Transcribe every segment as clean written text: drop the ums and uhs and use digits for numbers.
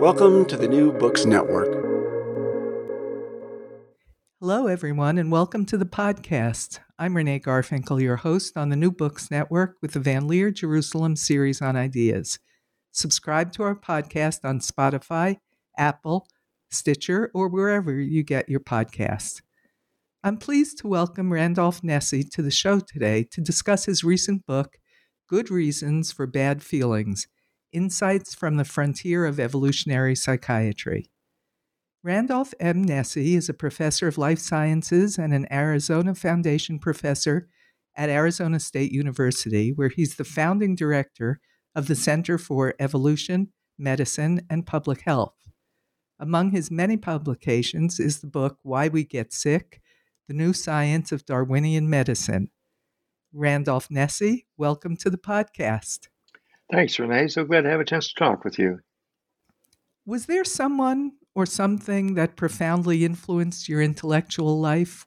Welcome to the New Books Network. Hello, everyone, and welcome to the podcast. I'm Renee Garfinkel, your host on the New Books Network with the Van Leer Jerusalem series on ideas. Subscribe to our podcast on Spotify, Apple, Stitcher, or wherever you get your podcast. I'm pleased to welcome Randolph Nesse to the show today to discuss his recent book, Good Reasons for Bad Feelings: Insights from the Frontier of Evolutionary Psychiatry. Randolph M. Nesse is a professor of life sciences and an Arizona Foundation professor at Arizona State University, where he's the founding director of the Center for Evolution, Medicine, and Public Health. Among his many publications is the book Why We Get Sick: The New Science of Darwinian Medicine. Randolph Nesse, welcome to the podcast. Thanks, Renee. So glad to have a chance to talk with you. Was there someone or something that profoundly influenced your intellectual life?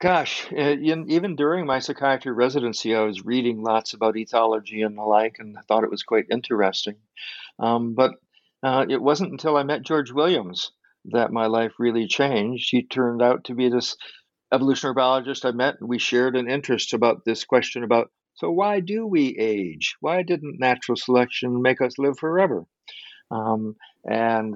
Gosh, even during my psychiatry residency, I was reading lots about ethology and the like, and I thought it was quite interesting. But it wasn't until I met George Williams that my life really changed. He turned out to be this evolutionary biologist I met, and we shared an interest about this question about, so why do we age? Why didn't natural selection make us live forever? And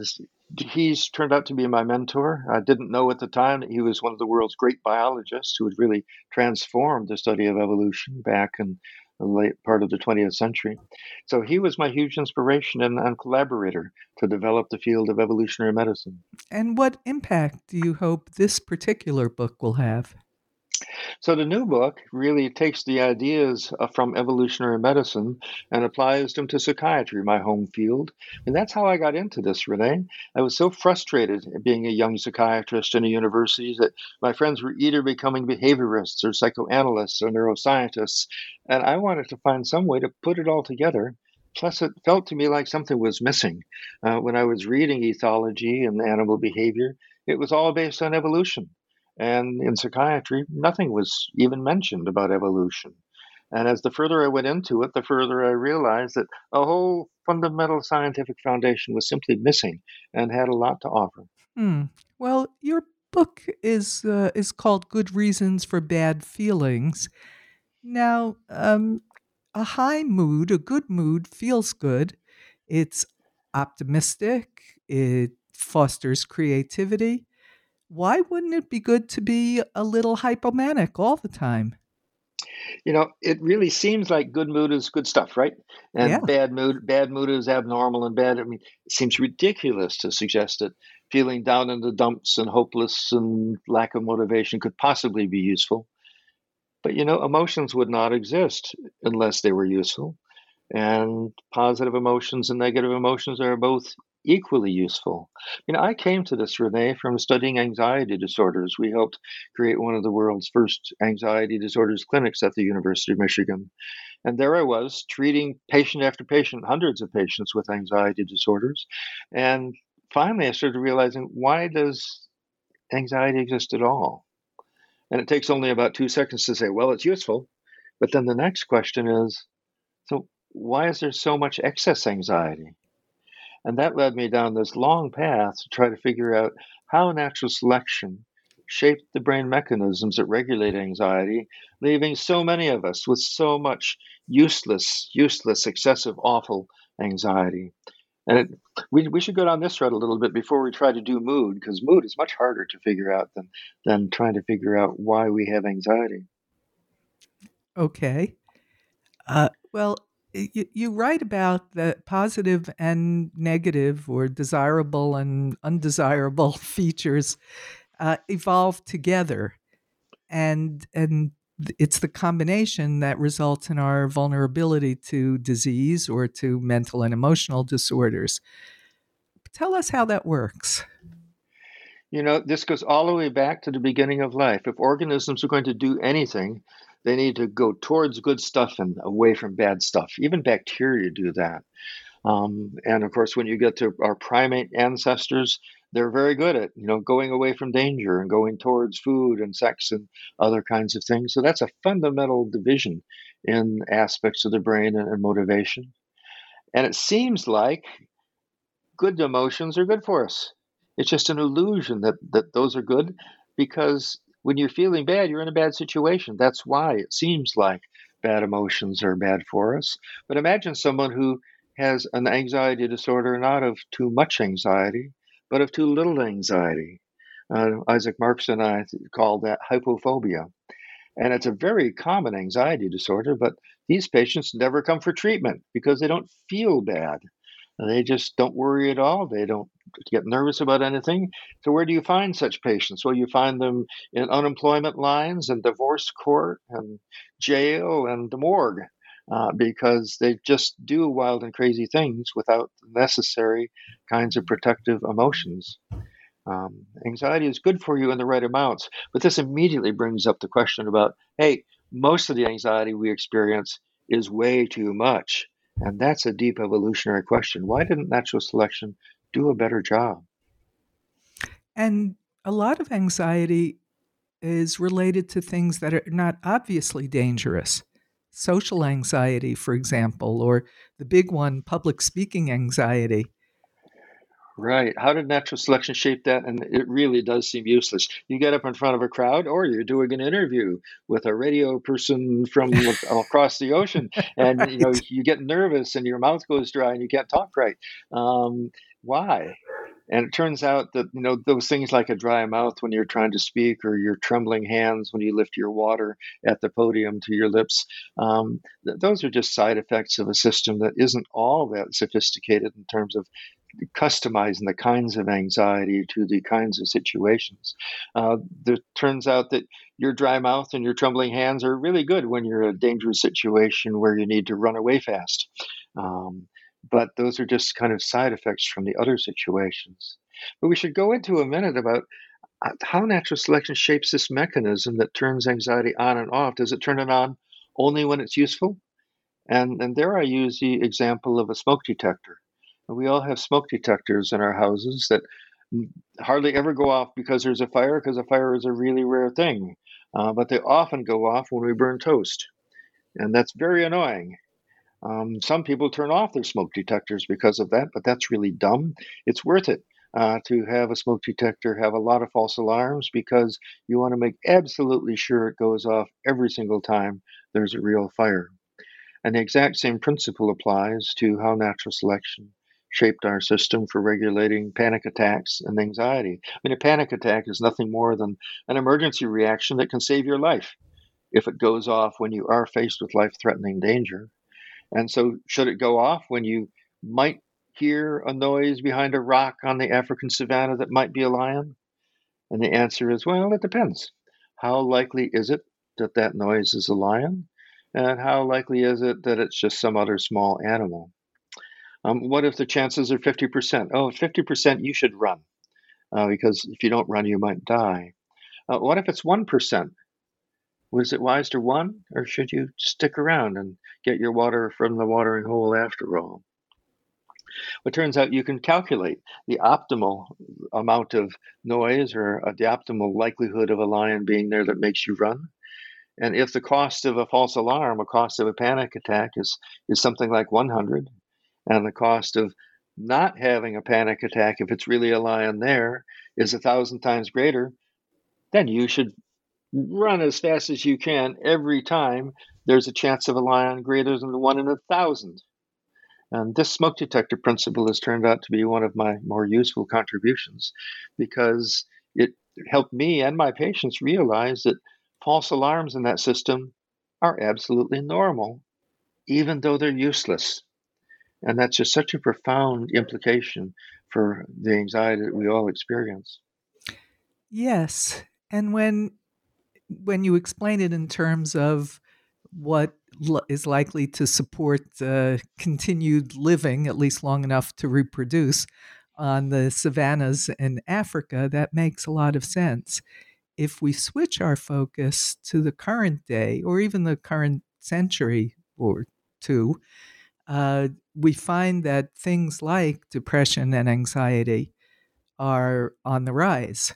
he's turned out to be my mentor. I didn't know at the time that he was one of the world's great biologists who had really transformed the study of evolution back in the late part of the 20th century. So he was my huge inspiration and collaborator to develop the field of evolutionary medicine. And what impact do you hope this particular book will have? So the new book really takes the ideas from evolutionary medicine and applies them to psychiatry, my home field. And that's how I got into this, Renee. I was so frustrated being a young psychiatrist in a university that my friends were either becoming behaviorists or psychoanalysts or neuroscientists. And I wanted to find some way to put it all together. Plus, it felt to me like something was missing. When I was reading ethology and animal behavior, it was all based on evolution. And in psychiatry, nothing was even mentioned about evolution. And as the further I went into it, the further I realized that a whole fundamental scientific foundation was simply missing and had a lot to offer. Well, your book is called Good Reasons for Bad Feelings. Now, a high mood, a good mood, feels good. It's optimistic. It fosters creativity. Why wouldn't it be good to be a little hypomanic all the time? You know, it really seems like good mood is good stuff, right? And yeah. Bad mood is abnormal and bad. I mean, it seems ridiculous to suggest that feeling down in the dumps and hopeless and lack of motivation could possibly be useful. But, you know, emotions would not exist unless they were useful. And positive emotions and negative emotions are both equally useful. You know, I came to this, Renee, from studying anxiety disorders. We helped create one of the world's first anxiety disorders clinics at the University of Michigan. And there I was treating patient after patient, hundreds of patients with anxiety disorders. And finally, I started realizing, why does anxiety exist at all? And it takes only about 2 seconds to say, well, it's useful. But then the next question is, so why is there so much excess anxiety? And that led me down this long path to try to figure out how natural selection shaped the brain mechanisms that regulate anxiety, leaving so many of us with so much useless, excessive, awful anxiety. And we should go down this road a little bit before we try to do mood, because mood is much harder to figure out than trying to figure out why we have anxiety. Okay. Well, you write about the positive and negative, or desirable and undesirable features evolve together. And it's the combination that results in our vulnerability to disease or to mental and emotional disorders. Tell us how that works. You know, this goes all the way back to the beginning of life. If organisms are going to do anything, they need to go towards good stuff and away from bad stuff. Even bacteria do that. And of course, when you get to our primate ancestors, they're very good at, you know, going away from danger and going towards food and sex and other kinds of things. So that's a fundamental division in aspects of the brain and motivation. And it seems like good emotions are good for us. It's just an illusion that those are good, because when you're feeling bad, you're in a bad situation. That's why it seems like bad emotions are bad for us. But imagine someone who has an anxiety disorder, not of too much anxiety, but of too little anxiety. Isaac Marks and I call that hypophobia. And it's a very common anxiety disorder, but these patients never come for treatment because they don't feel bad. They just don't worry at all. They don't get nervous about anything. So where do you find such patients? Well, you find them in unemployment lines and divorce court and jail and the morgue. Because they just do wild and crazy things without the necessary kinds of protective emotions. Anxiety is good for you in the right amounts, but this immediately brings up the question about, hey, most of the anxiety we experience is way too much. And that's a deep evolutionary question. Why didn't natural selection do a better job? And a lot of anxiety is related to things that are not obviously dangerous. Social anxiety, for example, or the big one, public speaking anxiety. Right. How did natural selection shape that? And it really does seem useless. You get up in front of a crowd, or you're doing an interview with a radio person from across the ocean, and right. You know, you get nervous and your mouth goes dry and you can't talk right. Why? And it turns out that, you know, those things like a dry mouth when you're trying to speak, or your trembling hands when you lift your water at the podium to your lips, those are just side effects of a system that isn't all that sophisticated in terms of customizing the kinds of anxiety to the kinds of situations. It turns out that your dry mouth and your trembling hands are really good when you're in a dangerous situation where you need to run away fast. But those are just kind of side effects from the other situations. But we should go into a minute about how natural selection shapes this mechanism that turns anxiety on and off. Does it turn it on only when it's useful? And there I use the example of a smoke detector. And we all have smoke detectors in our houses that hardly ever go off because there's a fire, because a fire is a really rare thing. But they often go off when we burn toast. And that's very annoying. Some people turn off their smoke detectors because of that, but that's really dumb. It's worth it to have a smoke detector, have a lot of false alarms, because you want to make absolutely sure it goes off every single time there's a real fire. And the exact same principle applies to how natural selection shaped our system for regulating panic attacks and anxiety. I mean, a panic attack is nothing more than an emergency reaction that can save your life if it goes off when you are faced with life-threatening danger. And so should it go off when you might hear a noise behind a rock on the African savanna that might be a lion? And the answer is, well, it depends. How likely is it that that noise is a lion? And how likely is it that it's just some other small animal? What if the chances are 50%? Oh, 50%, you should run, because if you don't run, you might die. What if it's 1%? Was it wise to run, or should you stick around and get your water from the watering hole after all? Well, it turns out you can calculate the optimal amount of noise or the optimal likelihood of a lion being there that makes you run. And if the cost of a false alarm, a cost of a panic attack is something like 100, and the cost of not having a panic attack, if it's really a lion there, is 1,000 times greater, then you should run as fast as you can every time there's a chance of a lion greater than 1 in 1,000. And this smoke detector principle has turned out to be one of my more useful contributions, because it helped me and my patients realize that false alarms in that system are absolutely normal, even though they're useless. And that's just such a profound implication for the anxiety that we all experience. Yes. And when when you explain it in terms of what is likely to support continued living, at least long enough to reproduce, on the savannas in Africa, that makes a lot of sense. If we switch our focus to the current day, or even the current century or two, we find that things like depression and anxiety are on the rise.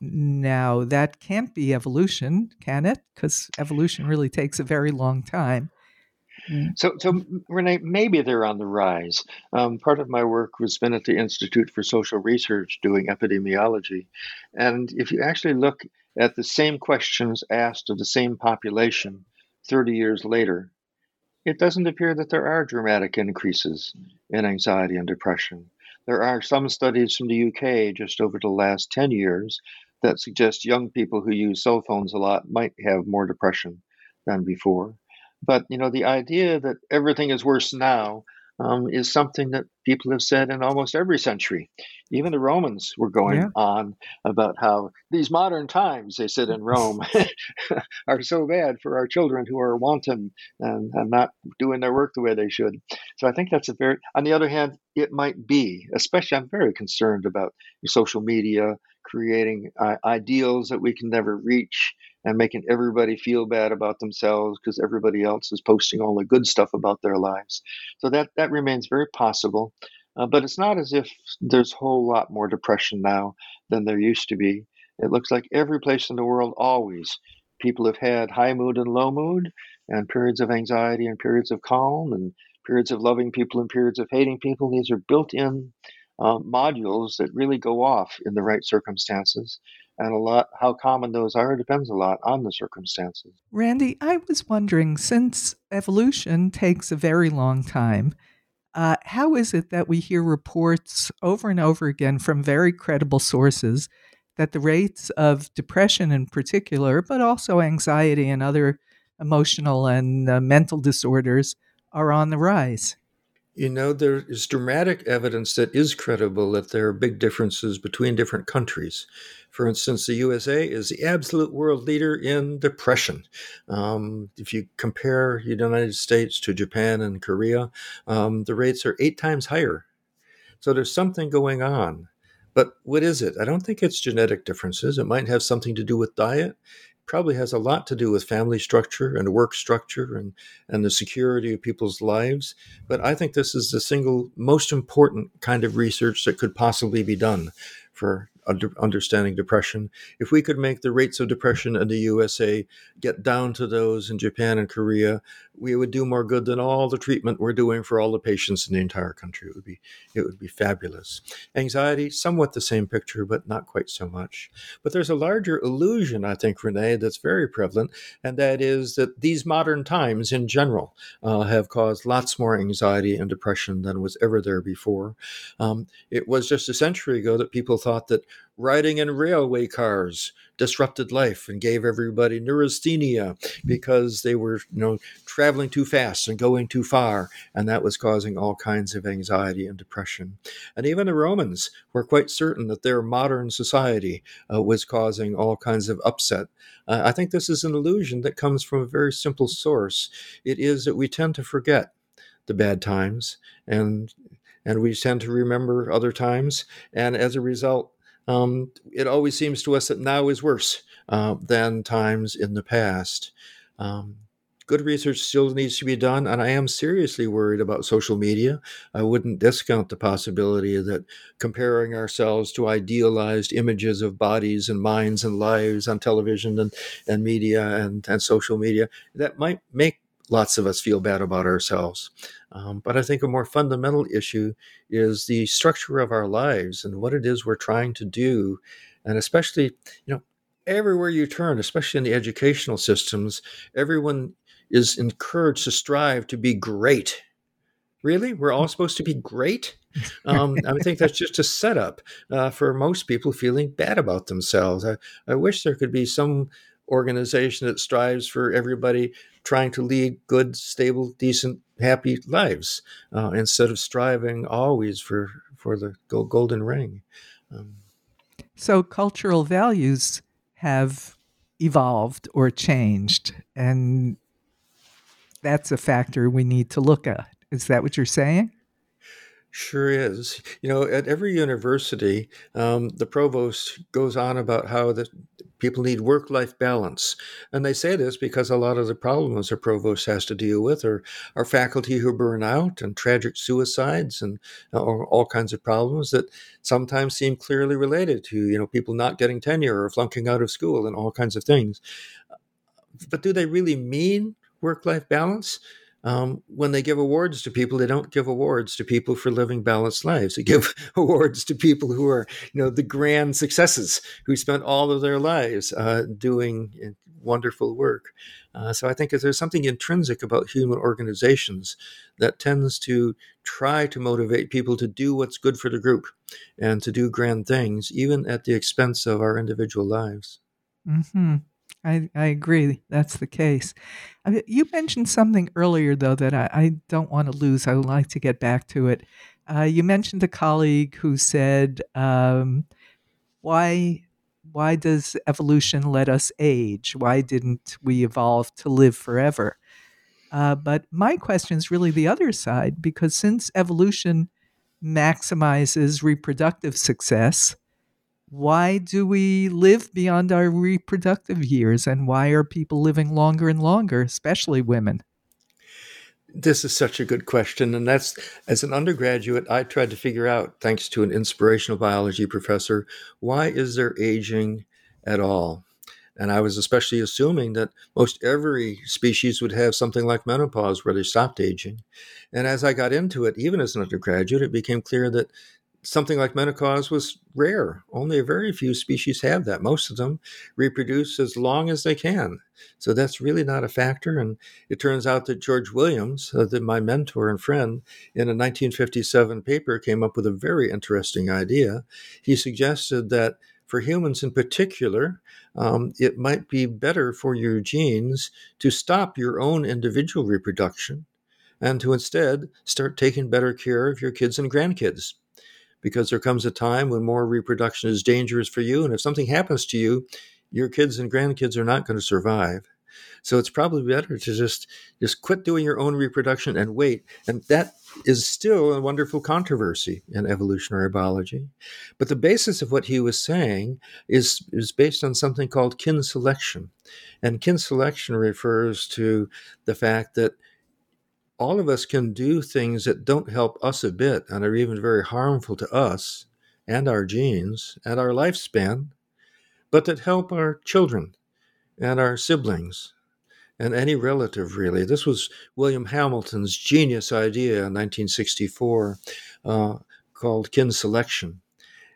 Now, that can't be evolution, can it? Because evolution really takes a very long time. So Renee, maybe they're on the rise. Part of my work has been at the Institute for Social Research doing epidemiology. And if you actually look at the same questions asked of the same population 30 years later, it doesn't appear that there are dramatic increases in anxiety and depression. There are some studies from the UK just over the last 10 years that suggest young people who use cell phones a lot might have more depression than before. But, you know, the idea that everything is worse now is something that people have said in almost every century. Even the Romans were going on about how these modern times, they said in Rome, are so bad for our children who are wanton and not doing their work the way they should. So I think that's on the other hand, it might be, especially I'm very concerned about social media creating ideals that we can never reach and making everybody feel bad about themselves because everybody else is posting all the good stuff about their lives. So that remains very possible. But it's not as if there's a whole lot more depression now than there used to be. It looks like every place in the world always. People have had high mood and low mood and periods of anxiety and periods of calm and periods of loving people and periods of hating people. These are built-in modules that really go off in the right circumstances. And a lot, how common those are depends a lot on the circumstances. Randy, I was wondering, since evolution takes a very long time, how is it that we hear reports over and over again from very credible sources that the rates of depression in particular, but also anxiety and other emotional and mental disorders are on the rise? You know, there is dramatic evidence that is credible that there are big differences between different countries. For instance, the USA is the absolute world leader in depression. If you compare the United States to Japan and Korea, the rates are 8 times higher. So there's something going on. But what is it? I don't think it's genetic differences. It might have something to do with diet. Probably has a lot to do with family structure and work structure and the security of people's lives. But I think this is the single most important kind of research that could possibly be done for understanding depression. If we could make the rates of depression in the USA get down to those in Japan and Korea, we would do more good than all the treatment we're doing for all the patients in the entire country. It would be fabulous. Anxiety, somewhat the same picture, but not quite so much. But there's a larger illusion, I think, Renee, that's very prevalent, and that is that these modern times in general have caused lots more anxiety and depression than was ever there before. It was just a century ago that people thought that riding in railway cars disrupted life and gave everybody neurasthenia because they were, traveling too fast and going too far, and that was causing all kinds of anxiety and depression. And even the Romans were quite certain that their modern society was causing all kinds of upset. I think this is an illusion that comes from a very simple source. It is that we tend to forget the bad times, and we tend to remember other times, and as a result, it always seems to us that now is worse than times in the past. Good research still needs to be done, and I am seriously worried about social media. I wouldn't discount the possibility that comparing ourselves to idealized images of bodies and minds and lives on television and media and social media, that might make lots of us feel bad about ourselves. But I think a more fundamental issue is the structure of our lives and what it is we're trying to do. And especially, everywhere you turn, especially in the educational systems, everyone is encouraged to strive to be great. Really? We're all supposed to be great? I think that's just a setup for most people feeling bad about themselves. I wish there could be some organization that strives for everybody trying to lead good, stable, decent, happy lives instead of striving always for the golden ring. So cultural values have evolved or changed. And that's a factor we need to look at. Is that what you're saying? Sure is. You know, at every university, the provost goes on about how the people need work-life balance. And they say this because a lot of the problems a provost has to deal with are faculty who burn out and tragic suicides and all kinds of problems that sometimes seem clearly related to, you know, people not getting tenure or flunking out of school and all kinds of things. But do they really mean work-life balance? When they give awards to people, they don't give awards to people for living balanced lives. They give awards to people who are, you know, the grand successes, who spent all of their lives doing wonderful work. So I think if there's something intrinsic about human organizations that tends to try to motivate people to do what's good for the group and to do grand things, even at the expense of our individual lives. Mm-hmm. I agree. That's the case. I mean, you mentioned something earlier, though, that I don't want to lose. I would like to get back to it. You mentioned a colleague who said, why does evolution let us age? Why didn't we evolve to live forever? But my question is really the other side, because since evolution maximizes reproductive success, why do we live beyond our reproductive years, and why are people living longer and longer, especially women? This is such a good question, and that's, as an undergraduate, I tried to figure out, thanks to an inspirational biology professor, why is there aging at all? And I was especially assuming that most every species would have something like menopause where they stopped aging. And as I got into it, even as an undergraduate, it became clear that something like menopause was rare. Only a very few species have that. Most of them reproduce as long as they can. So that's really not a factor. And it turns out that George Williams, my mentor and friend, in a 1957 paper came up with a very interesting idea. He suggested that for humans in particular, it might be better for your genes to stop your own individual reproduction and to instead start taking better care of your kids and grandkids, because there comes a time when more reproduction is dangerous for you. And if something happens to you, your kids and grandkids are not going to survive. So it's probably better to just quit doing your own reproduction and wait. And that is still a wonderful controversy in evolutionary biology. But the basis of what he was saying is based on something called kin selection. And kin selection refers to the fact that all of us can do things that don't help us a bit and are even very harmful to us and our genes and our lifespan, but that help our children and our siblings and any relative, really. This was William Hamilton's genius idea in 1964 called kin selection.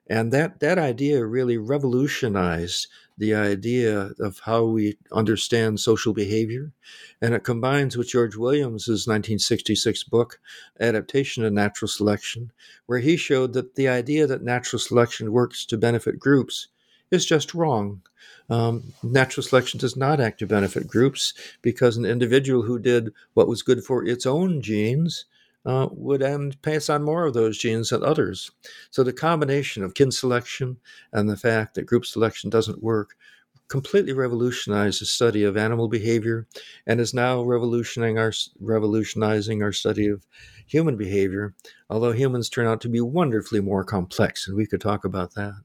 And that idea really revolutionized the idea of how we understand social behavior. And it combines with George Williams' 1966 book, Adaptation and Natural Selection, where he showed that the idea that natural selection works to benefit groups is just wrong. Natural selection does not act to benefit groups, because an individual who did what was good for its own genes would pass on more of those genes than others. So the combination of kin selection and the fact that group selection doesn't work completely revolutionized the study of animal behavior and is now revolutionizing our study of human behavior, although humans turn out to be wonderfully more complex, and we could talk about that.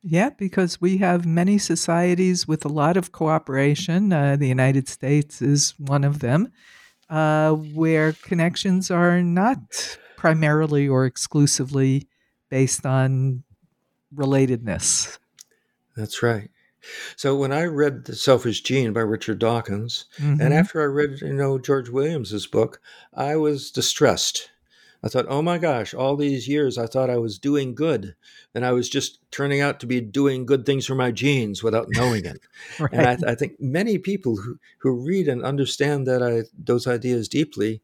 Yeah, because we have many societies with a lot of cooperation. The United States is one of them. Where connections are not primarily or exclusively based on relatedness. That's right. So when I read The Selfish Gene by Richard Dawkins, and after I read, George Williams's book, I was distressed. I thought, oh my gosh, all these years I thought I was doing good, and I was just turning out to be doing good things for my genes without knowing it. Right. And I think many people who read and understand those ideas deeply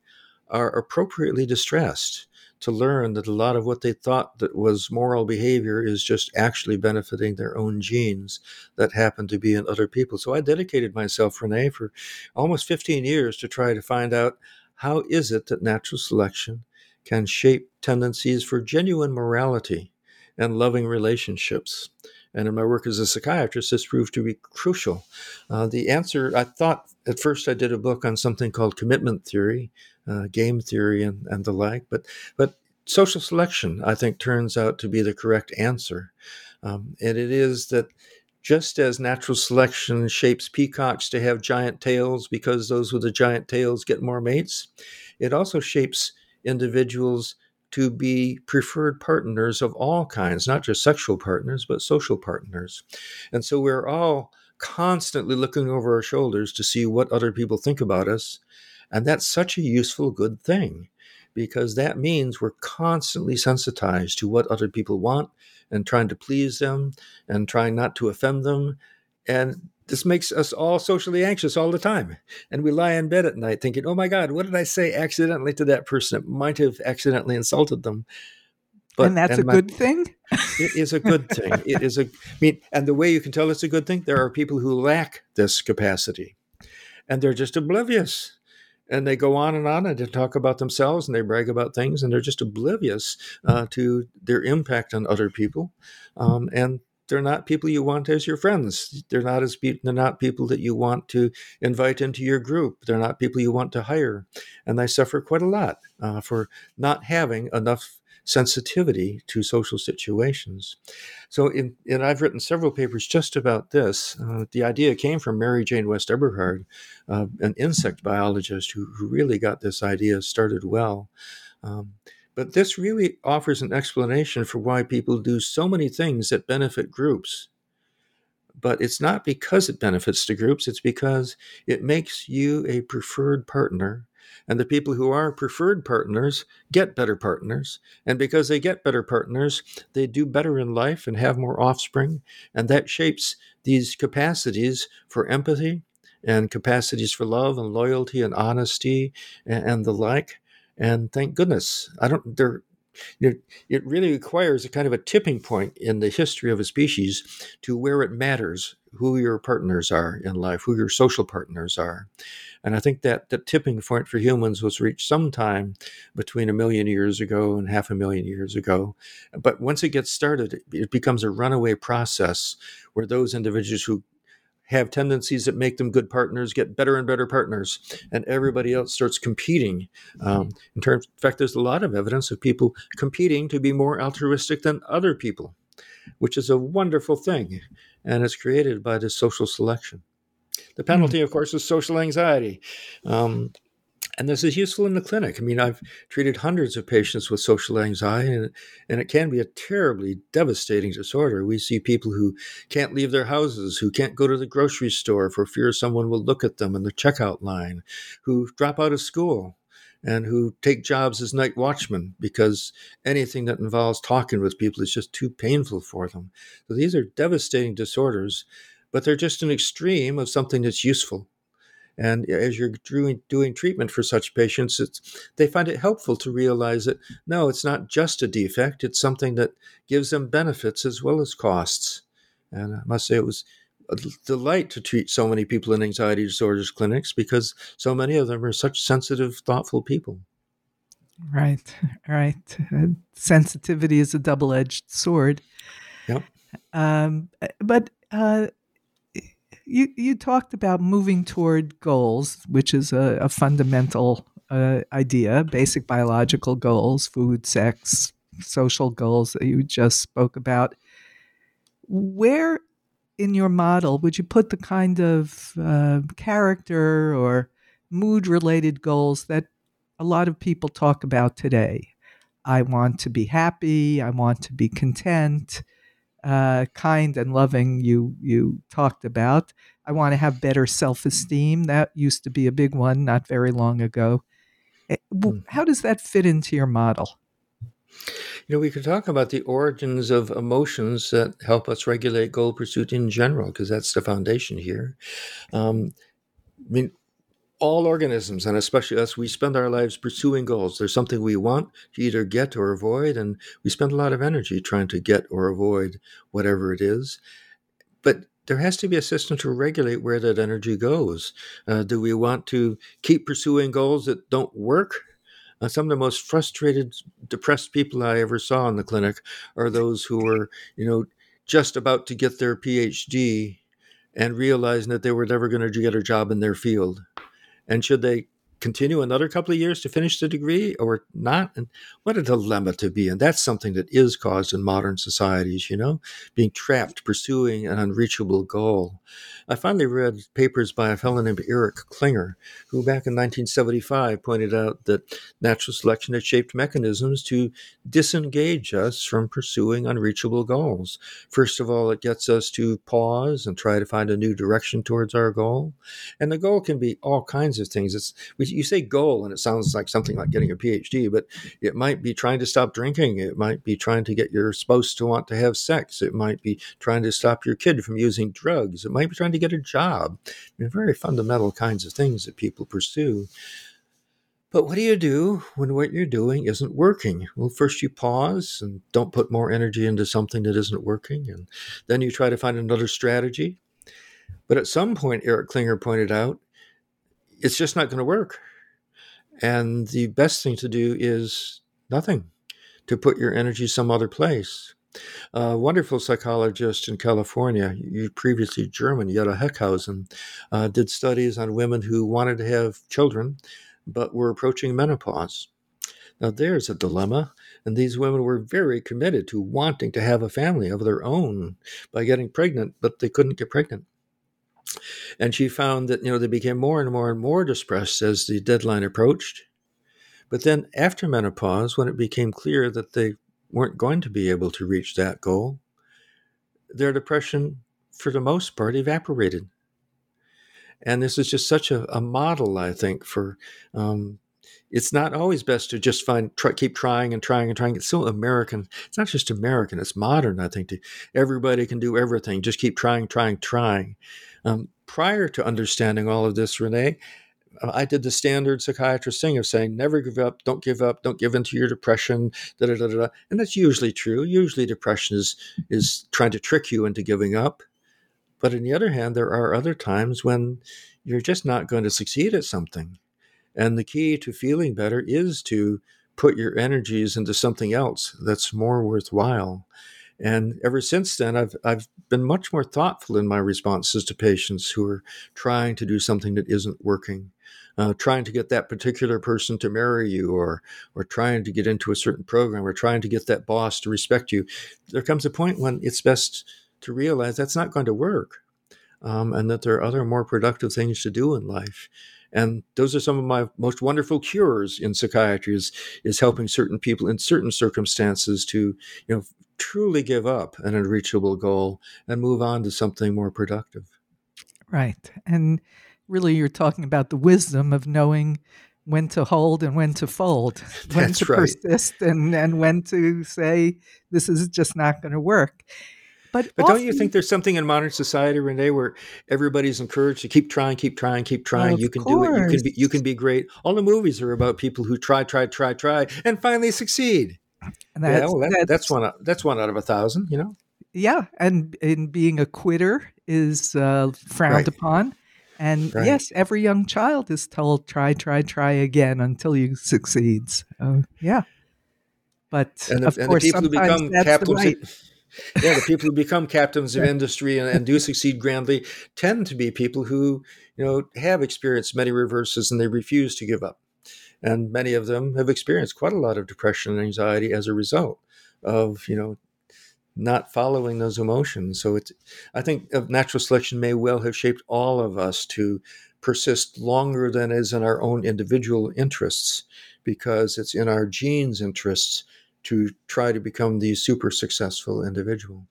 are appropriately distressed to learn that a lot of what they thought that was moral behavior is just actually benefiting their own genes that happen to be in other people. So I dedicated myself, Renee, for almost 15 years to try to find out, how is it that natural selection can shape tendencies for genuine morality and loving relationships? and in my work as a psychiatrist, this proved to be crucial. The answer, I thought, at first I did a book on something called commitment theory, game theory and the like, but social selection, I think, turns out to be the correct answer. And it is that just as natural selection shapes peacocks to have giant tails because those with the giant tails get more mates, it also shapes individuals to be preferred partners of all kinds, not just sexual partners, but social partners. And so we're all constantly looking over our shoulders to see what other people think about us. And that's such a useful, good thing, because that means we're constantly sensitized to what other people want and trying to please them and trying not to offend them. And this makes us all socially anxious all the time. And we lie in bed at night thinking, oh my God, what did I say accidentally to that person? It might have accidentally insulted them. But, and that's a good thing? It is a good thing. And the way you can tell it's a good thing, there are people who lack this capacity and they're just oblivious. And they go on and they talk about themselves and they brag about things and they're just oblivious to their impact on other people. And they're not people you want as your friends. They're not people that you want to invite into your group. They're not people you want to hire. And they suffer quite a lot for not having enough sensitivity to social situations. So and I've written several papers just about this. The idea came from Mary Jane West-Eberhard, an insect biologist who really got this idea started well. But this really offers an explanation for why people do so many things that benefit groups. But it's not because it benefits the groups, it's because it makes you a preferred partner. And the people who are preferred partners get better partners. And because they get better partners, they do better in life and have more offspring. And that shapes these capacities for empathy and capacities for love and loyalty and honesty and the like. And thank goodness, it really requires a kind of a tipping point in the history of a species to where it matters who your partners are in life, who your social partners are. And I think that the tipping point for humans was reached sometime between 1 million years ago and 500,000 years ago. But once it gets started, it becomes a runaway process where those individuals who have tendencies that make them good partners get better and better partners, and everybody else starts competing. In fact, there's a lot of evidence of people competing to be more altruistic than other people, which is a wonderful thing, and it's created by this social selection. The penalty, of course, is social anxiety. And this is useful in the clinic. I mean, I've treated hundreds of patients with social anxiety, and it can be a terribly devastating disorder. We see people who can't leave their houses, who can't go to the grocery store for fear someone will look at them in the checkout line, who drop out of school, and who take jobs as night watchmen because anything that involves talking with people is just too painful for them. So these are devastating disorders, but they're just an extreme of something that's useful. And as you're doing treatment for such patients, they find it helpful to realize that, no, it's not just a defect. It's something that gives them benefits as well as costs. And I must say it was a delight to treat so many people in anxiety disorders clinics because so many of them are such sensitive, thoughtful people. Right. Sensitivity is a double-edged sword. Yep. You talked about moving toward goals, which is a fundamental idea, basic biological goals, food, sex, social goals that you just spoke about. Where in your model would you put the kind of character or mood-related goals that a lot of people talk about today? I want to be happy. I want to be content. Kind and loving you talked about. I want to have better self-esteem. That used to be a big one not very long ago. How does that fit into your model? You know, we could talk about the origins of emotions that help us regulate goal pursuit in general, because that's the foundation here. I mean, all organisms, and especially us, we spend our lives pursuing goals. There's something we want to either get or avoid, and we spend a lot of energy trying to get or avoid whatever it is. But there has to be a system to regulate where that energy goes. Do we want to keep pursuing goals that don't work? Some of the most frustrated, depressed people I ever saw in the clinic are those who are, just about to get their PhD and realizing that they were never going to get a job in their field. And should they continue another couple of years to finish the degree or not? And what a dilemma to be in. That's something that is caused in modern societies, you know, being trapped, pursuing an unreachable goal. I finally read papers by a fellow named Eric Klinger, who back in 1975 pointed out that natural selection had shaped mechanisms to disengage us from pursuing unreachable goals. First of all, it gets us to pause and try to find a new direction towards our goal. And the goal can be all kinds of things. You say goal, and it sounds like something like getting a PhD, but it might be trying to stop drinking. It might be trying to get your spouse to want to have sex. It might be trying to stop your kid from using drugs. It might be trying to get a job. I mean, very fundamental kinds of things that people pursue. But what do you do when what you're doing isn't working? Well, first you pause and don't put more energy into something that isn't working, and then you try to find another strategy. But at some point, Eric Klinger pointed out, it's just not going to work. And the best thing to do is nothing, to put your energy some other place. A wonderful psychologist in California, previously German, Jutta Heckhausen, did studies on women who wanted to have children but were approaching menopause. Now, there's a dilemma, and these women were very committed to wanting to have a family of their own by getting pregnant, but they couldn't get pregnant. And she found that, you know, they became more and more and more depressed as the deadline approached. But then after menopause, when it became clear that they weren't going to be able to reach that goal, their depression, for the most part, evaporated. And this is just such a model, I think, for it's not always best to just keep trying and trying and trying. It's so American. It's not just American. It's modern, I think. Everybody can do everything. Just keep trying, trying, trying. Prior to understanding all of this, Renee, I did the standard psychiatrist thing of saying, never give up, don't give up, don't give in to your depression, da da da da. And that's usually true. Usually depression is trying to trick you into giving up. But on the other hand, there are other times when you're just not going to succeed at something. And the key to feeling better is to put your energies into something else that's more worthwhile. And ever since then, I've been much more thoughtful in my responses to patients who are trying to do something that isn't working, trying to get that particular person to marry you, or trying to get into a certain program, or trying to get that boss to respect you. There comes a point when it's best to realize that's not going to work, and that there are other more productive things to do in life. And those are some of my most wonderful cures in psychiatry is helping certain people in certain circumstances to, you know, truly give up an unreachable goal and move on to something more productive. Right. And really you're talking about the wisdom of knowing when to hold and when to fold, when That's to right. persist and when to say, this is just not going to work. But often, don't you think there's something in modern society, Renee, where everybody's encouraged to keep trying, keep trying, keep trying. You can do it. You can be great. All the movies are about people who try, try, try, try, and finally succeed. And that's one out of 1,000, you know? Yeah, and being a quitter is frowned right. upon. And right. yes, every young child is told, try, try, try again until you succeed. Yeah. But, of course, the people sometimes who become that's captains the right. Yeah, the people who become captains of industry and do succeed grandly tend to be people who, you know, have experienced many reverses and they refuse to give up. And many of them have experienced quite a lot of depression and anxiety as a result of, you know, not following those emotions. So I think natural selection may well have shaped all of us to persist longer than is in our own individual interests, because it's in our genes' interests to try to become the super successful individual.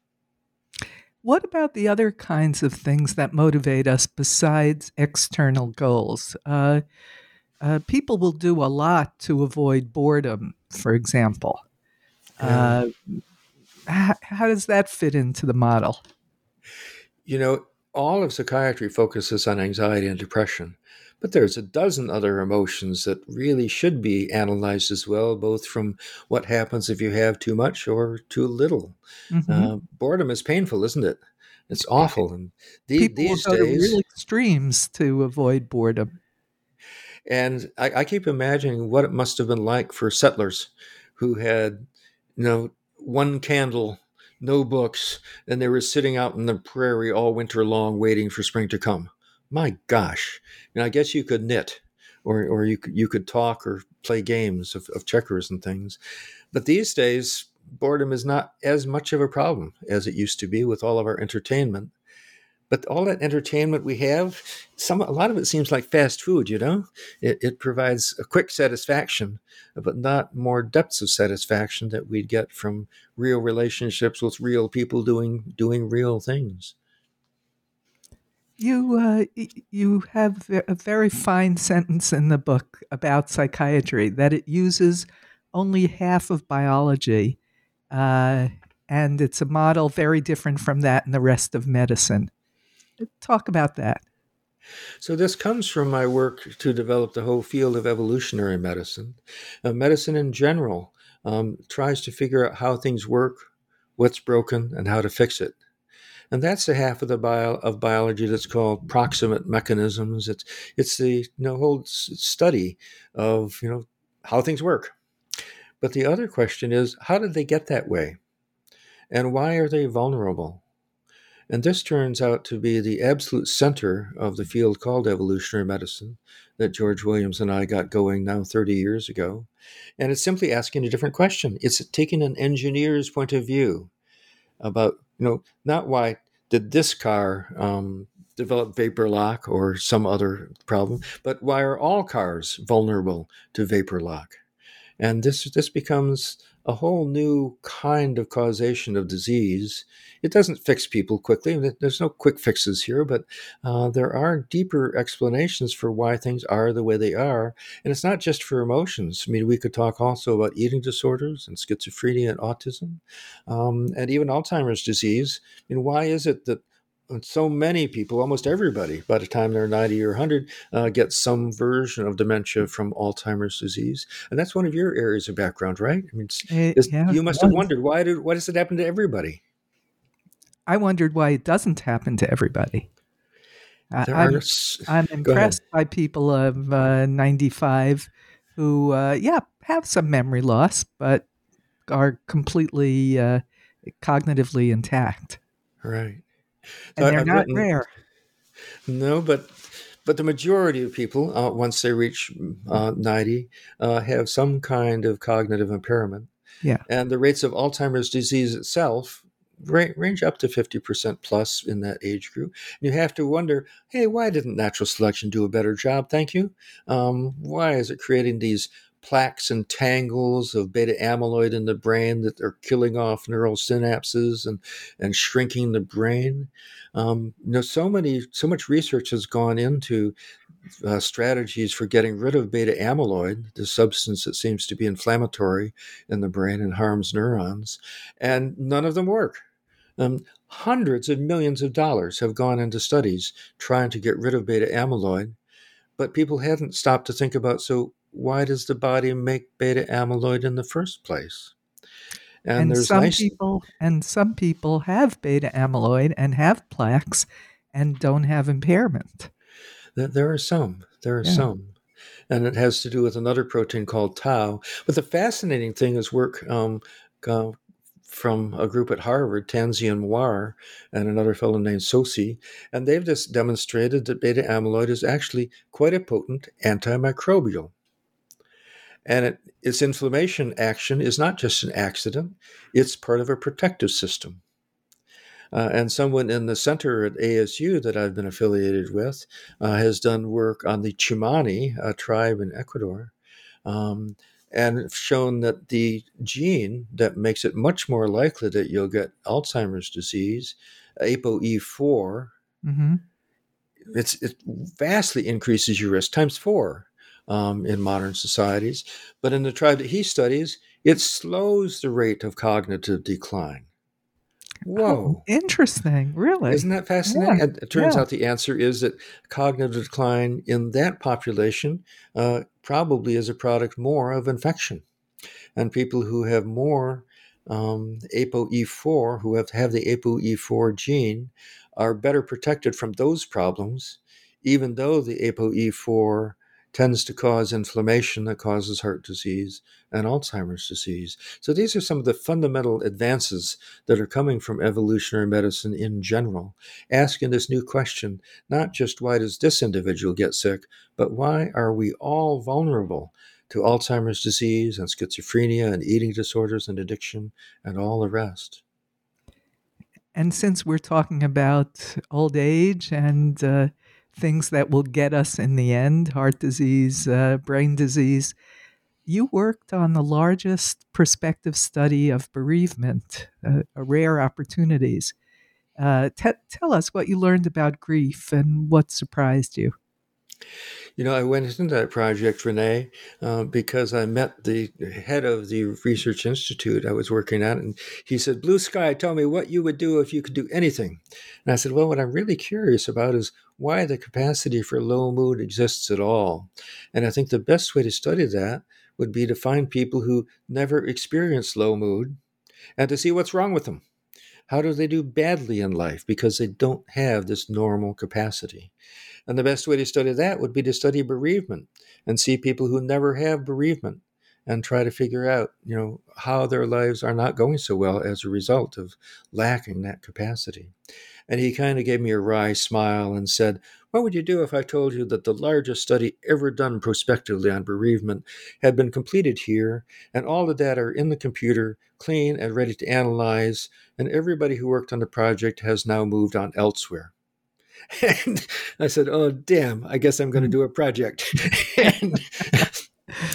What about the other kinds of things that motivate us besides external goals? People will do a lot to avoid boredom, for example. How does that fit into the model? You know, all of psychiatry focuses on anxiety and depression. But there's a dozen other emotions that really should be analyzed as well, both from what happens if you have too much or too little. Mm-hmm. Boredom is painful, isn't it? It's awful. And these days, people go to real extremes to avoid boredom. And I keep imagining what it must have been like for settlers who had, you know, one candle no books, and they were sitting out in the prairie all winter long waiting for spring to come. My gosh. And I guess you could knit or you could talk or play games of checkers and things. But these days, boredom is not as much of a problem as it used to be with all of our entertainment. But all that entertainment we have, a lot of it seems like fast food, you know? It provides a quick satisfaction, but not more depths of satisfaction that we'd get from real relationships with real people doing real things. You have a very fine sentence in the book about psychiatry, that it uses only half of biology, and it's a model very different from that in the rest of medicine. Talk about that. So this comes from my work to develop the whole field of evolutionary medicine. Medicine in general tries to figure out how things work, what's broken, and how to fix it. And that's the half of of biology that's called proximate mechanisms. It's the whole study of how things work. But the other question is, how did they get that way? And why are they vulnerable? And this turns out to be the absolute center of the field called evolutionary medicine that George Williams and I got going now 30 years ago. And it's simply asking a different question. It's taking an engineer's point of view about, not why did this car develop vapor lock or some other problem, but why are all cars vulnerable to vapor lock? And this becomes a whole new kind of causation of disease. It doesn't fix people quickly. There's no quick fixes here, but there are deeper explanations for why things are the way they are. And it's not just for emotions. I mean, we could talk also about eating disorders and schizophrenia and autism, and even Alzheimer's disease. I mean, why is it that so many people, almost everybody, by the time they're 90 or 100, get some version of dementia from Alzheimer's disease? And that's one of your areas of background, right? I mean, you must have wondered, why does it happen to everybody? I wondered why it doesn't happen to everybody. I'm impressed by people of 95 who, have some memory loss, but are completely cognitively intact. Right. And they're not rare. No, but the majority of people, once they reach 90, have some kind of cognitive impairment. Yeah. And the rates of Alzheimer's disease itself range up to 50% plus in that age group. And you have to wonder, hey, why didn't natural selection do a better job? Thank you. Why is it creating these plaques and tangles of beta amyloid in the brain that are killing off neural synapses and shrinking the brain? So much research has gone into strategies for getting rid of beta amyloid, the substance that seems to be inflammatory in the brain and harms neurons, and none of them work. Hundreds of millions of dollars have gone into studies trying to get rid of beta amyloid, but people hadn't stopped to think about, so why does the body make beta amyloid in the first place? And some people have beta amyloid and have plaques and don't have impairment. There are some. And it has to do with another protein called tau. But the fascinating thing is work from a group at Harvard, Tanzi and Moir, and another fellow named Sosi. And they've just demonstrated that beta amyloid is actually quite a potent antimicrobial. And its inflammation action is not just an accident. It's part of a protective system. And someone in the center at ASU that I've been affiliated with has done work on the Chimani tribe in Ecuador, and shown that the gene that makes it much more likely that you'll get Alzheimer's disease, ApoE4, it vastly increases your risk, times 4. In modern societies. But in the tribe that he studies, it slows the rate of cognitive decline. Whoa. Oh, interesting, really. Isn't that fascinating? Yeah. It turns out the answer is that cognitive decline in that population probably is a product more of infection. And people who have more ApoE4, who have the ApoE4 gene, are better protected from those problems, even though the ApoE4 tends to cause inflammation that causes heart disease and Alzheimer's disease. So these are some of the fundamental advances that are coming from evolutionary medicine in general, asking this new question, not just why does this individual get sick, but why are we all vulnerable to Alzheimer's disease and schizophrenia and eating disorders and addiction and all the rest? And since we're talking about old age and things that will get us in the end, heart disease, brain disease, you worked on the largest prospective study of bereavement, rare opportunities. Tell us what you learned about grief and what surprised you. You know, I went into that project, Renee, because I met the head of the research institute I was working at, and he said, "Blue Sky, tell me what you would do if you could do anything." And I said, well, what I'm really curious about is why the capacity for low mood exists at all. And I think the best way to study that would be to find people who never experience low mood and to see what's wrong with them. How do they do badly in life? Because they don't have this normal capacity. And the best way to study that would be to study bereavement and see people who never have bereavement and try to figure out, you know, how their lives are not going so well as a result of lacking that capacity. And he kind of gave me a wry smile and said, "What would you do if I told you that the largest study ever done prospectively on bereavement had been completed here, and all the data are in the computer, clean and ready to analyze, and everybody who worked on the project has now moved on elsewhere?" And I said, "Oh, damn, I guess I'm going to do a project."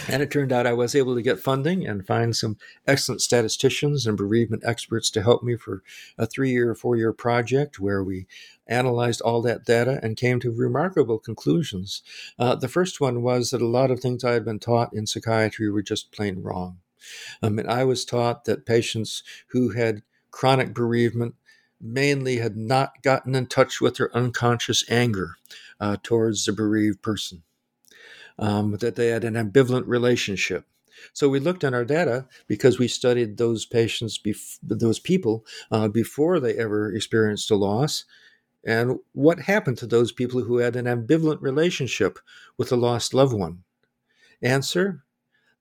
And it turned out I was able to get funding and find some excellent statisticians and bereavement experts to help me for a 3-year, 4-year project where we analyzed all that data and came to remarkable conclusions. The first one was that a lot of things I had been taught in psychiatry were just plain wrong. I mean, I was taught that patients who had chronic bereavement mainly had not gotten in touch with their unconscious anger towards the bereaved person. That they had an ambivalent relationship. So we looked in our data because we studied those patients, those people before they ever experienced a loss, and what happened to those people who had an ambivalent relationship with a lost loved one. Answer: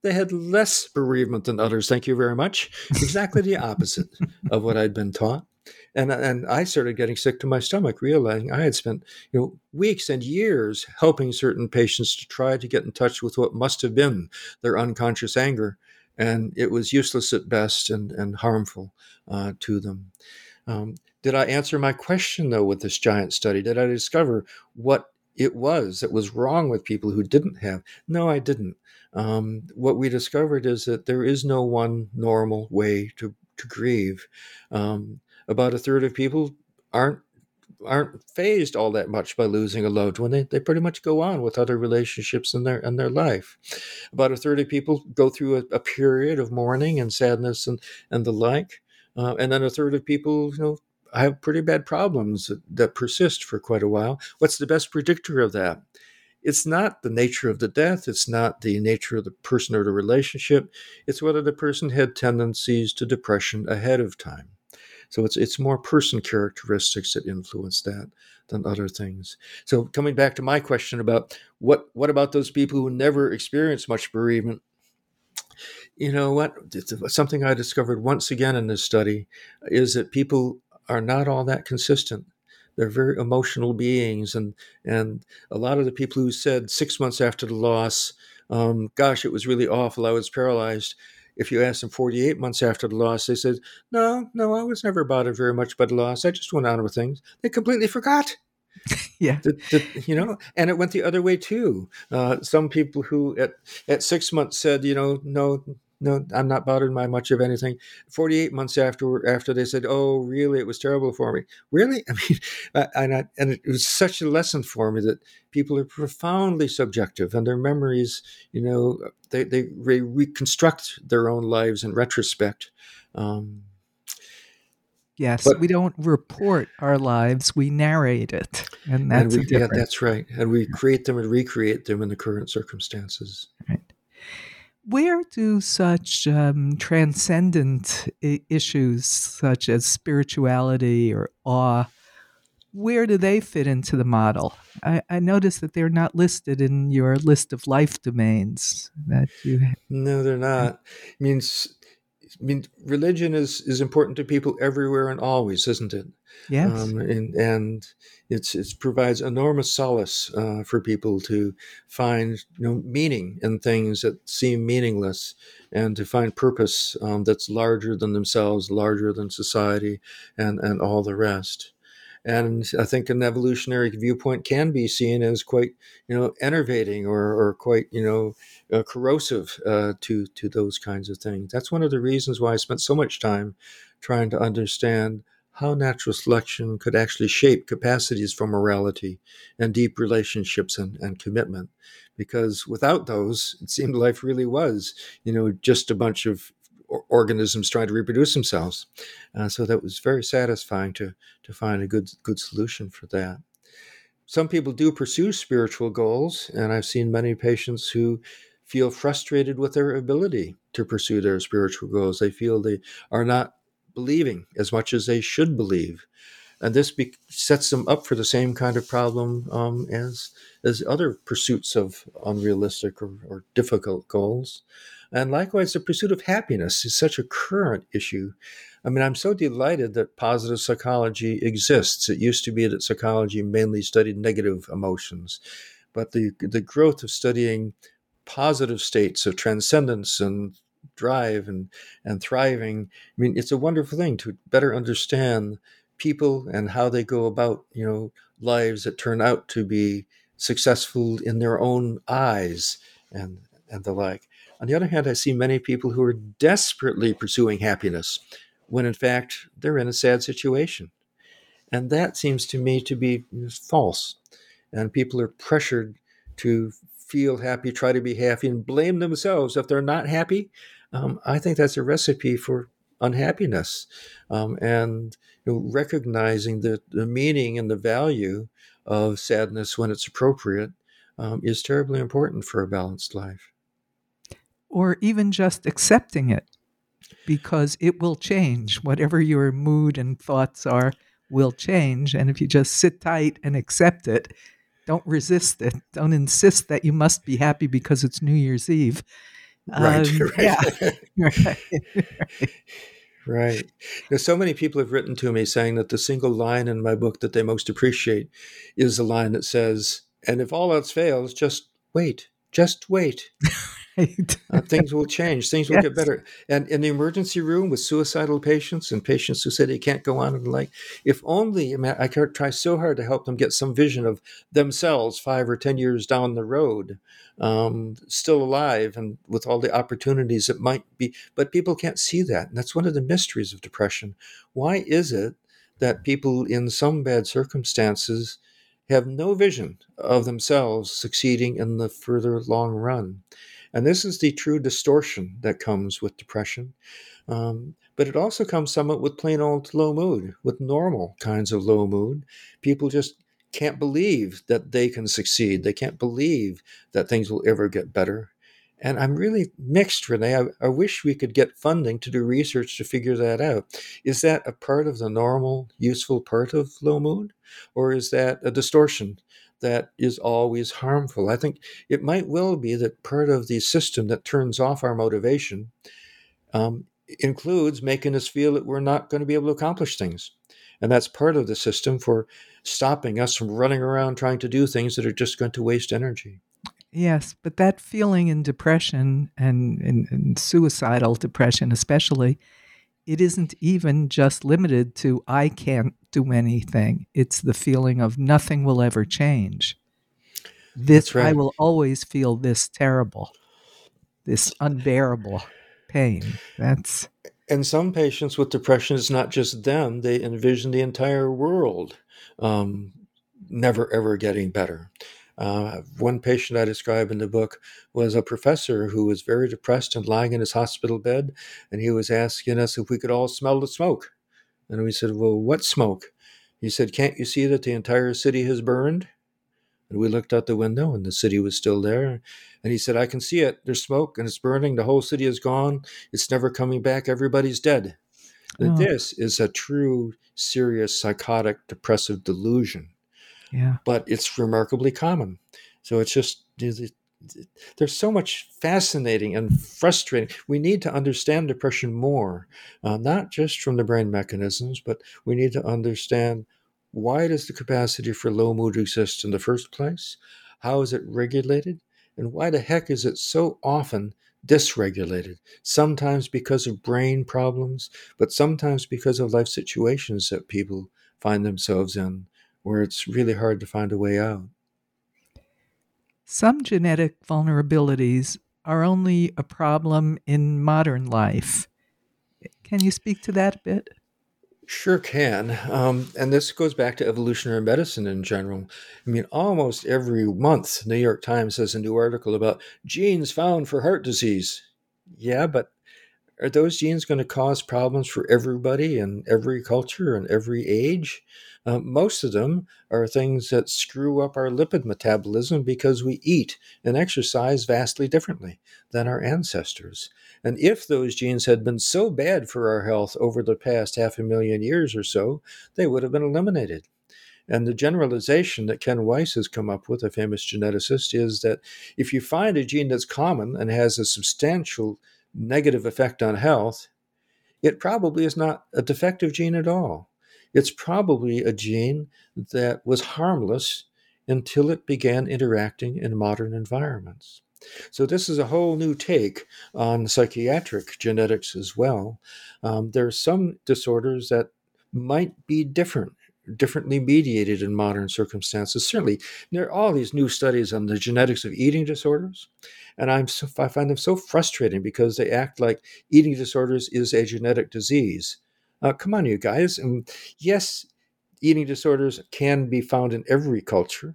they had less bereavement than others. Thank you very much. Exactly the opposite of what I'd been taught. And I started getting sick to my stomach, realizing I had spent weeks and years helping certain patients to try to get in touch with what must have been their unconscious anger, and it was useless at best and harmful to them. Did I answer my question, though, with this giant study? Did I discover what it was that was wrong with people who didn't have? No, I didn't. What we discovered is that there is no one normal way to grieve. About a third of people aren't fazed all that much by losing a loved one. They pretty much go on with other relationships in their life. About a third of people go through a period of mourning and sadness and the like. And then a third of people, have pretty bad problems that persist for quite a while. What's the best predictor of that? It's not the nature of the death. It's not the nature of the person or the relationship. It's whether the person had tendencies to depression ahead of time. So it's more person characteristics that influence that than other things. So coming back to my question about what about those people who never experience much bereavement? You know what? Something I discovered once again in this study is that people are not all that consistent. They're very emotional beings. And a lot of the people who said 6 months after the loss, gosh, it was really awful, I was paralyzed. If you asked them 48 months after the loss, they said, no, I was never bothered very much by the loss. I just went on with things. They completely forgot. Yeah. And it went the other way too. Some people who at 6 months said, no, I'm not bothered by much of anything. 48 months after they said, "Oh, really? It was terrible for me." Really? I mean, and it was such a lesson for me that people are profoundly subjective, and their memories, they reconstruct their own lives in retrospect. Yes, but we don't report our lives; we narrate it, and that's different. Yeah, that's right. And we create them and recreate them in the current circumstances. Right. Where do such transcendent issues, such as spirituality or awe, where do they fit into the model? I noticed that they're not listed in your list of life domains that you have. No, they're not. I mean, religion is important to people everywhere and always, isn't it? Yes. And it provides enormous solace for people to find meaning in things that seem meaningless, and to find purpose that's larger than themselves, larger than society, and all the rest. And I think an evolutionary viewpoint can be seen as quite, enervating or quite, corrosive to those kinds of things. That's one of the reasons why I spent so much time trying to understand how natural selection could actually shape capacities for morality and deep relationships and commitment. Because without those, it seemed life really was, just a bunch of organisms trying to reproduce themselves. So that was very satisfying to find a good solution for that. Some people do pursue spiritual goals, and I've seen many patients who feel frustrated with their ability to pursue their spiritual goals. They feel they are not believing as much as they should believe. And this sets them up for the same kind of problem as other pursuits of unrealistic or difficult goals. And likewise, the pursuit of happiness is such a current issue. I mean, I'm so delighted that positive psychology exists. It used to be that psychology mainly studied negative emotions, but the growth of studying positive states of transcendence and drive and thriving, I mean, it's a wonderful thing to better understand people and how they go about, lives that turn out to be successful in their own eyes and the like. On the other hand, I see many people who are desperately pursuing happiness when, in fact, they're in a sad situation. And that seems to me to be false. And people are pressured to feel happy, try to be happy, and blame themselves if they're not happy. I think that's a recipe for unhappiness. And recognizing the meaning and the value of sadness when it's appropriate is terribly important for a balanced life. Or even just accepting it, because it will change. Whatever your mood and thoughts are will change. And if you just sit tight and accept it, don't resist it. Don't insist that you must be happy because it's New Year's Eve. Right. Yeah. Right. So many people have written to me saying that the single line in my book that they most appreciate is the line that says, and if all else fails, just wait. Right. Things will change. Things will get better. And in the emergency room with suicidal patients and patients who say they can't go on and like, if only, I could try so hard to help them get some vision of themselves 5 or 10 years down the road, still alive and with all the opportunities it might be. But people can't see that. And that's one of the mysteries of depression. Why is it that people in some bad circumstances have no vision of themselves succeeding in the further long run? And this is the true distortion that comes with depression. But it also comes somewhat with plain old low mood, with normal kinds of low mood. People just can't believe that they can succeed. They can't believe that things will ever get better. And I'm really mixed, Renee. I wish we could get funding to do research to figure that out. Is that a part of the normal, useful part of low mood? Or is that a distortion that is always harmful? I think it might well be that part of the system that turns off our motivation includes making us feel that we're not going to be able to accomplish things. And that's part of the system for stopping us from running around trying to do things that are just going to waste energy. Yes, but that feeling in depression and suicidal depression especially, it isn't even just limited to I can't do anything. It's the feeling of nothing will ever change. That's right. I will always feel this terrible, this unbearable pain. And some patients with depression, it's not just them. They envision the entire world never, ever getting better. One patient I describe in the book was a professor who was very depressed and lying in his hospital bed, and he was asking us if we could all smell the smoke. And we said, well, what smoke? He said, can't you see that the entire city has burned? And we looked out the window, and the city was still there. And he said, I can see it. There's smoke, and it's burning. The whole city is gone. It's never coming back. Everybody's dead. Oh. This is a true serious psychotic depressive delusion. Yeah. But it's remarkably common. So it's just, there's so much fascinating and frustrating. We need to understand depression more, not just from the brain mechanisms, but we need to understand, why does the capacity for low mood exist in the first place? How is it regulated? And why the heck is it so often dysregulated? Sometimes because of brain problems, but sometimes because of life situations that people find themselves in where it's really hard to find a way out. Some genetic vulnerabilities are only a problem in modern life. Can you speak to that a bit? Sure can. And this goes back to evolutionary medicine in general. I mean, almost every month, New York Times has a new article about genes found for heart disease. Yeah, but are those genes going to cause problems for everybody in every culture and every age? Most of them are things that screw up our lipid metabolism because we eat and exercise vastly differently than our ancestors. And if those genes had been so bad for our health over the past 500,000 years or so, they would have been eliminated. And the generalization that Ken Weiss has come up with, a famous geneticist, is that if you find a gene that's common and has a substantial negative effect on health, it probably is not a defective gene at all. It's probably a gene that was harmless until it began interacting in modern environments. So this is a whole new take on psychiatric genetics as well. There are some disorders that might be differently mediated in modern circumstances. Certainly, there are all these new studies on the genetics of eating disorders, and I find them so frustrating because they act like eating disorders is a genetic disease. Come on, you guys. And yes, eating disorders can be found in every culture,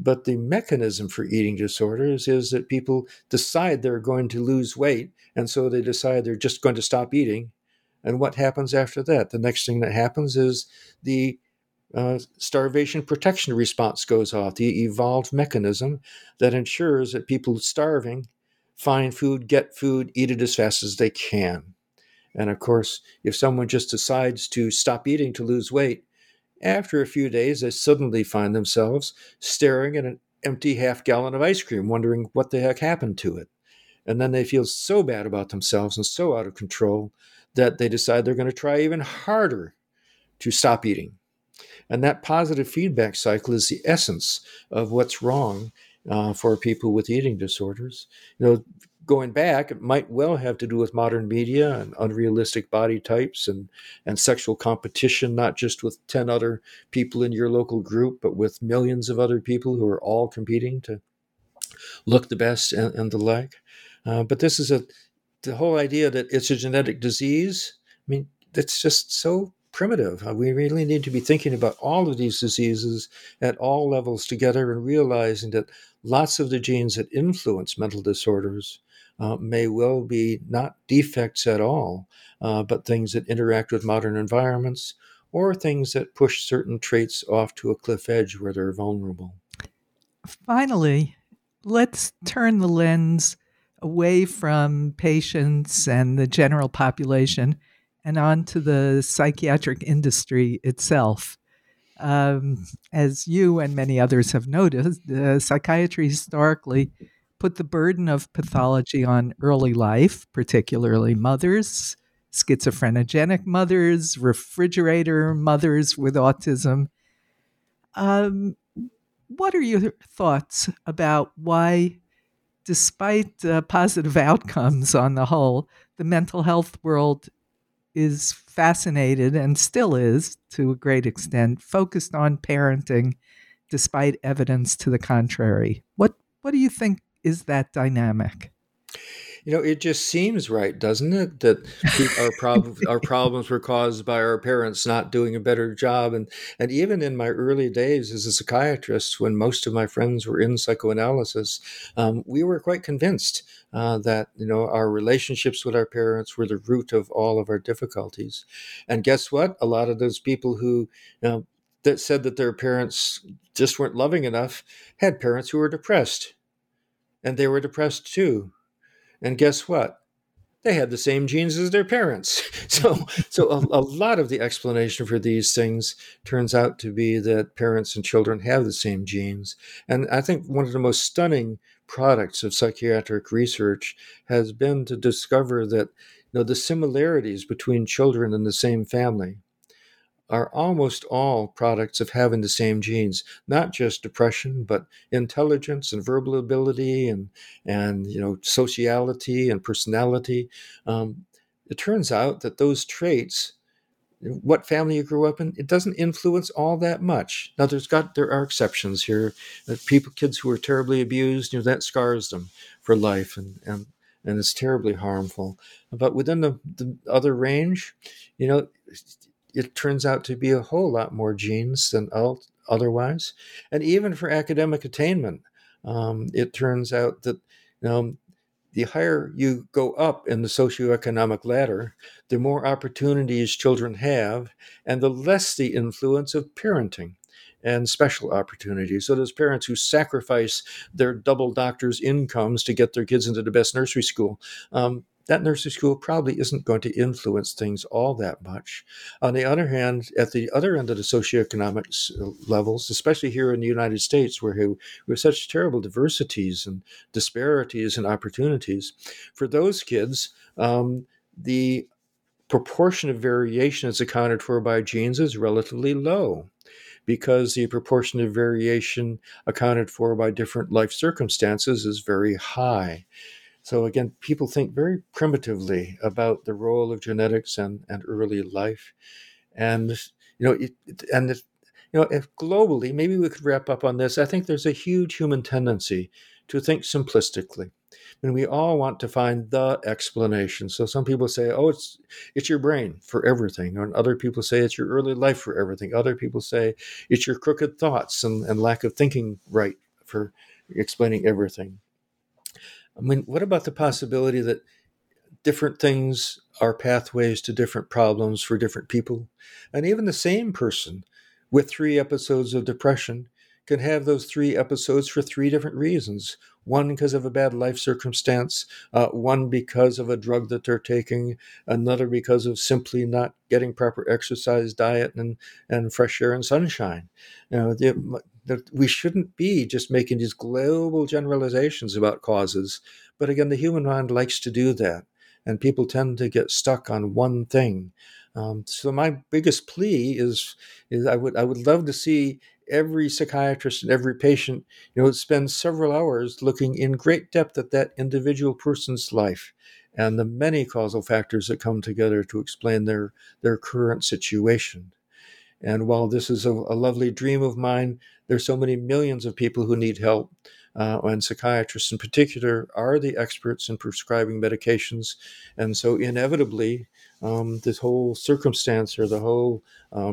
but the mechanism for eating disorders is that people decide they're going to lose weight, and so they decide they're just going to stop eating. And what happens after that? The next thing that happens is the starvation protection response goes off, the evolved mechanism that ensures that people starving find food, get food, eat it as fast as they can. And of course, if someone just decides to stop eating to lose weight, after a few days, they suddenly find themselves staring at an empty half-gallon of ice cream, wondering what the heck happened to it. And then they feel so bad about themselves and so out of control that they decide they're going to try even harder to stop eating. And that positive feedback cycle is the essence of what's wrong for people with eating disorders. You know, going back, it might well have to do with modern media and unrealistic body types and sexual competition, not just with 10 other people in your local group, but with millions of other people who are all competing to look the best and the like. But this is the whole idea that it's a genetic disease. I mean, that's just so primitive. We really need to be thinking about all of these diseases at all levels together and realizing that lots of the genes that influence mental disorders may well be not defects at all, but things that interact with modern environments or things that push certain traits off to a cliff edge where they're vulnerable. Finally, let's turn the lens away from patients and the general population and onto the psychiatric industry itself. As you and many others have noticed, psychiatry historically put the burden of pathology on early life, particularly mothers, schizophrenogenic mothers, refrigerator mothers with autism. What are your thoughts about why, despite positive outcomes on the whole, the mental health world is fascinated and still is, to a great extent, focused on parenting despite evidence to the contrary? What do you think is that dynamic? You know, it just seems right, doesn't it, that our problems were caused by our parents not doing a better job. And even in my early days as a psychiatrist, when most of my friends were in psychoanalysis, we were quite convinced that, you know, our relationships with our parents were the root of all of our difficulties. And guess what? A lot of those people who, you know, that said that their parents just weren't loving enough had parents who were depressed. And they were depressed too. And guess what? they had the same genes as their parents. So a lot of the explanation for these things turns out to be that parents and children have the same genes. And I think one of the most stunning products of psychiatric research has been to discover that, you know, the similarities between children in the same family are almost all products of having the same genes, not just depression, but intelligence and verbal ability and you know, sociality and personality. It turns out that those traits, what family you grew up in, it doesn't influence all that much. Now, there are exceptions here. Kids who are terribly abused, you know, that scars them for life and it's terribly harmful. But within the other range, you know, it turns out to be a whole lot more genes than otherwise. And even for academic attainment, it turns out that the higher you go up in the socioeconomic ladder, the more opportunities children have, and the less the influence of parenting and special opportunities. So those parents who sacrifice their double doctor's incomes to get their kids into the best nursery school, that nursery school probably isn't going to influence things all that much. On the other hand, at the other end of the socioeconomic levels, especially here in the United States, where we have such terrible diversities and disparities and opportunities, for those kids, the proportion of variation that's accounted for by genes is relatively low, because the proportion of variation accounted for by different life circumstances is very high. So again, people think very primitively about the role of genetics and early life. And, you know, if globally, maybe we could wrap up on this. I think there's a huge human tendency to think simplistically. And we all want to find the explanation. So some people say, oh, it's your brain for everything. And other people say it's your early life for everything. Other people say it's your crooked thoughts and lack of thinking right for explaining everything. I mean, what about the possibility that different things are pathways to different problems for different people? And even the same person with 3 episodes of depression can have those 3 episodes for 3 different reasons. One because of a bad life circumstance, one because of a drug that they're taking, another because of simply not getting proper exercise, diet, and fresh air and sunshine. You know, that we shouldn't be just making these global generalizations about causes. But again, the human mind likes to do that, and people tend to get stuck on one thing. So my biggest plea is I would love to see every psychiatrist and every patient, you know, spend several hours looking in great depth at that individual person's life and the many causal factors that come together to explain their current situation. And while this is a lovely dream of mine, there's so many millions of people who need help. And psychiatrists in particular are the experts in prescribing medications. And so inevitably, this whole circumstance or the whole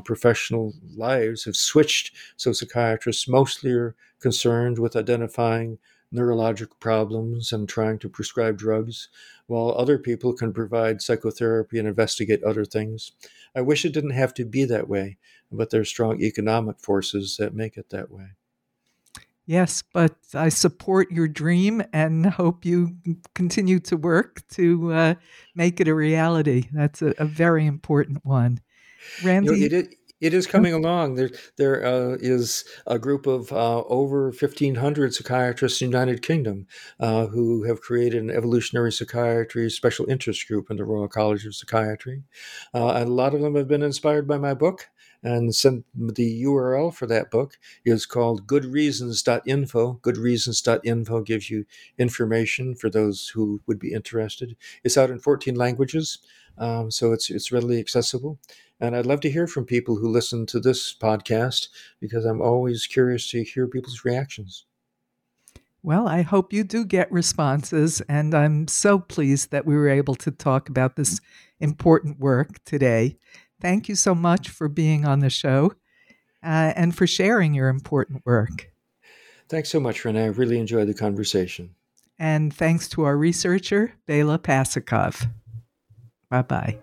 professional lives have switched. So psychiatrists mostly are concerned with identifying neurologic problems and trying to prescribe drugs, while other people can provide psychotherapy and investigate other things. I wish it didn't have to be that way, but there are strong economic forces that make it that way. Yes, but I support your dream and hope you continue to work to make it a reality. That's a very important one. Randy? You know, it is coming along. There is a group of over 1,500 psychiatrists in the United Kingdom who have created an evolutionary psychiatry special interest group in the Royal College of Psychiatry. And a lot of them have been inspired by my book. And the URL for that book is called goodreasons.info. Goodreasons.info gives you information for those who would be interested. It's out in 14 languages, so it's readily accessible. And I'd love to hear from people who listen to this podcast, because I'm always curious to hear people's reactions. Well, I hope you do get responses, and I'm so pleased that we were able to talk about this important work today. Thank you so much for being on the show and for sharing your important work. Thanks so much, Renee. I really enjoyed the conversation. And thanks to our researcher, Bela Pasikov. Bye-bye.